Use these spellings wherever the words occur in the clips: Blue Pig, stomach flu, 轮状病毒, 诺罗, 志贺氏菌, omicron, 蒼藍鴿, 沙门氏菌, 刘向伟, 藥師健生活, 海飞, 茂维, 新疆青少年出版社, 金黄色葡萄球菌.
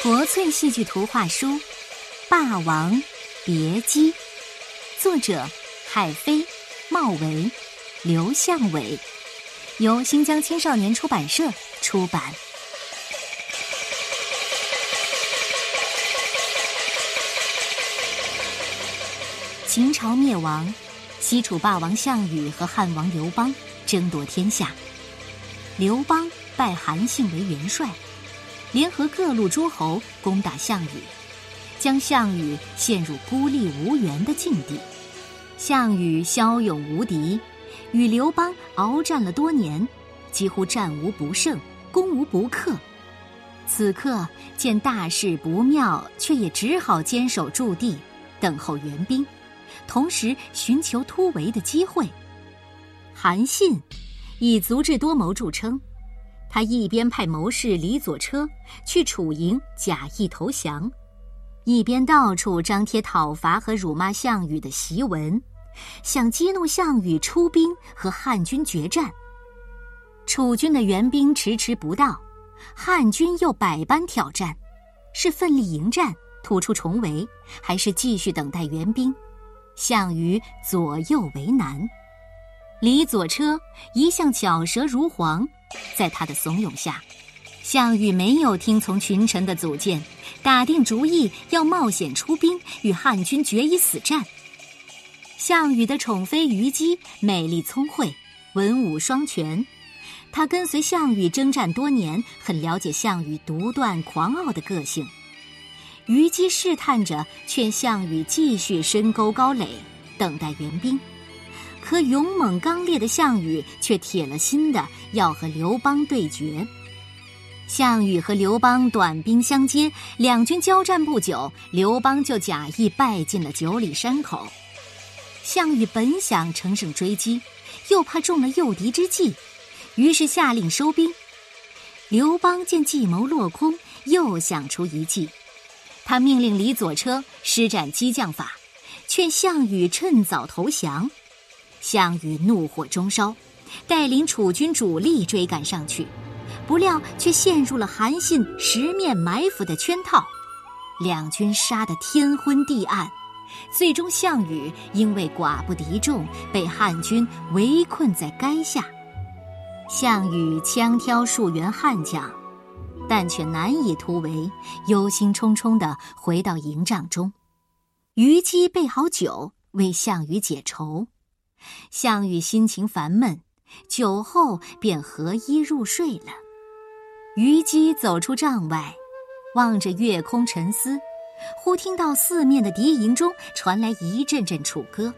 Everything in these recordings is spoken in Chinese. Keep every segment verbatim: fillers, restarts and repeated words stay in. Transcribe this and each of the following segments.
国粹戏剧图画书《霸王别姬》，作者海飞、茂维、刘向伟，由新疆青少年出版社出版。秦朝灭亡，西楚霸王项羽和汉王刘邦争夺天下，刘邦拜韩信为元帅，联合各路诸侯攻打项羽，将项羽陷入孤立无援的境地。项羽骁勇无敌，与刘邦鏖战了多年，几乎战无不胜，攻无不克。此刻见大事不妙，却也只好坚守驻地，等候援兵，同时寻求突围的机会。韩信以足智多谋著称，他一边派谋士李左车去楚营假意投降，一边到处张贴讨伐和辱骂项羽的檄文，想激怒项羽出兵和汉军决战。楚军的援兵迟迟不到，汉军又百般挑战，是奋力迎战突出重围，还是继续等待援兵，项羽左右为难。李左车一向巧舌如簧，在他的怂恿下，项羽没有听从群臣的组建，打定主意要冒险出兵与汉军决一死战。项羽的宠妃虞姬美丽聪慧，文武双全，她跟随项羽征战多年，很了解项羽独断狂傲的个性。虞姬试探着劝项羽继续深沟高垒，等待援兵，可勇猛刚烈的项羽却铁了心的要和刘邦对决。项羽和刘邦短兵相接，两军交战不久，刘邦就假意败进了九里山口。项羽本想乘胜追击，又怕中了诱敌之计，于是下令收兵。刘邦见计谋落空，又想出一计，他命令李左车施展激将法，劝项羽趁早投降。项羽怒火中烧，带领楚军主力追赶上去，不料却陷入了韩信十面埋伏的圈套，两军杀得天昏地暗。最终项羽因为寡不敌众，被汉军围困在垓下。项羽枪挑数员悍将，但却难以突围，忧心忡忡地回到营帐中。虞姬备好酒为项羽解愁，项羽心情烦闷，酒后便合衣入睡了。虞姬走出帐外，望着月空沉思，忽听到四面的敌营中传来一阵阵楚歌，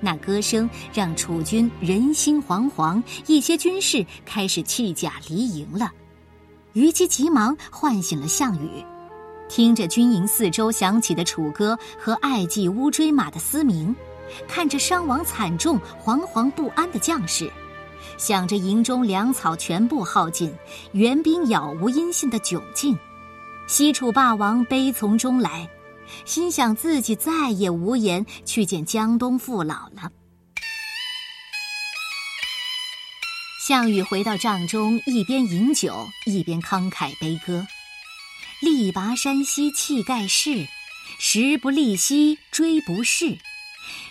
那歌声让楚军人心惶惶，一些军士开始弃甲离营了。虞姬急忙唤醒了项羽，听着军营四周响起的楚歌和爱骑乌骓马的嘶鸣，看着伤亡惨重惶惶不安的将士，想着营中粮草全部耗尽，援兵杳无音信的窘境，西楚霸王悲从中来，心想自己再也无颜去见江东父老了。项羽回到帐中，一边饮酒一边慷慨悲歌：力拔山兮气盖世，时不利兮骓不逝，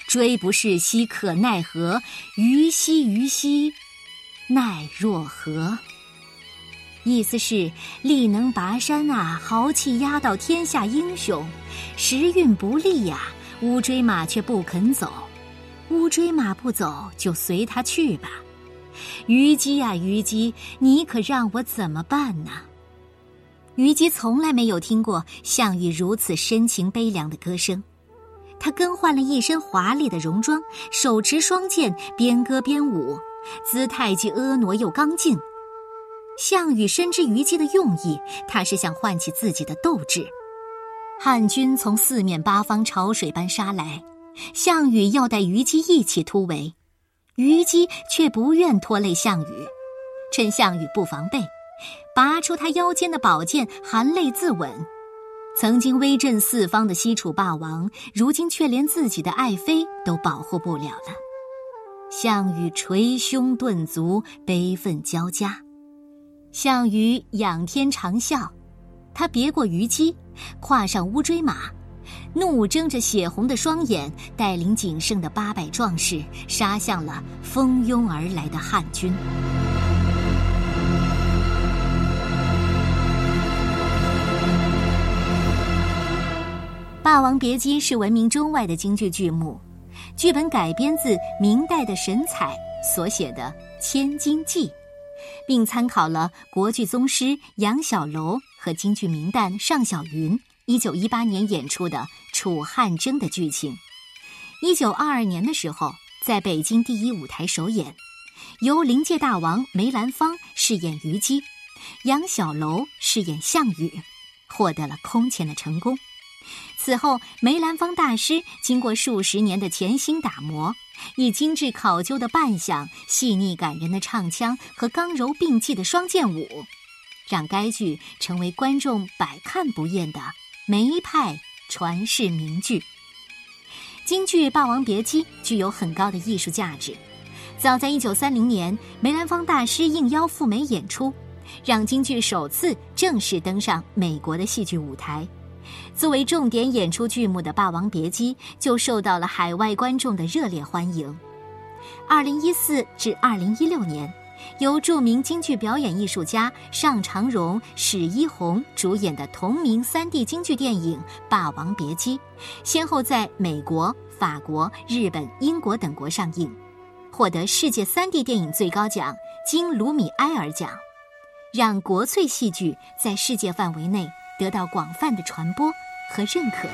骓不逝兮可奈何，虞兮虞兮奈若何。意思是力能拔山啊，豪气压倒天下英雄，时运不利呀、啊，乌骓马却不肯走，乌骓马不走就随他去吧。虞姬啊虞姬，你可让我怎么办呢？虞姬从来没有听过项羽如此深情悲凉的歌声，她更换了一身华丽的戎装，手持双剑，边歌边舞，姿态既婀娜又刚劲。项羽深知虞姬的用意，他是想唤起自己的斗志。汉军从四面八方潮水般杀来，项羽要带虞姬一起突围，虞姬却不愿拖累项羽，趁项羽不防备，拔出他腰间的宝剑，含泪自刎。曾经威震四方的西楚霸王，如今却连自己的爱妃都保护不了了。项羽捶胸顿足，悲愤交加。项羽仰天长啸，他别过虞姬，跨上乌骓马，怒睁着血红的双眼，带领仅剩的八百壮士杀向了蜂拥而来的汉军。《霸王别姬》是闻名中外的京剧剧目，剧本改编自明代的沈采所写的《千金记》，并参考了国剧宗师杨小楼和京剧名旦尚小云一九一八年演出的《楚汉争》的剧情。一九二二年的时候，在北京第一舞台首演，由临界大王梅兰芳饰演虞姬，杨小楼饰演项羽，获得了空前的成功。此后，梅兰芳大师经过数十年的潜心打磨，以精致考究的扮相、细腻感人的唱腔和刚柔并济的双剑舞，让该剧成为观众百看不厌的梅派传世名剧。京剧《霸王别姬》具有很高的艺术价值，早在一九三零年，梅兰芳大师应邀赴美演出，让京剧首次正式登上美国的戏剧舞台。作为重点演出剧目的《霸王别姬》就受到了海外观众的热烈欢迎。二零一四至二零一六年，由著名京剧表演艺术家尚长荣、史一红主演的同名 三 D 京剧电影《霸王别姬》先后在美国、法国、日本、英国等国上映，获得世界 三 D 电影最高奖金卢米埃尔奖，让国粹戏剧在世界范围内得到广泛的传播和认可。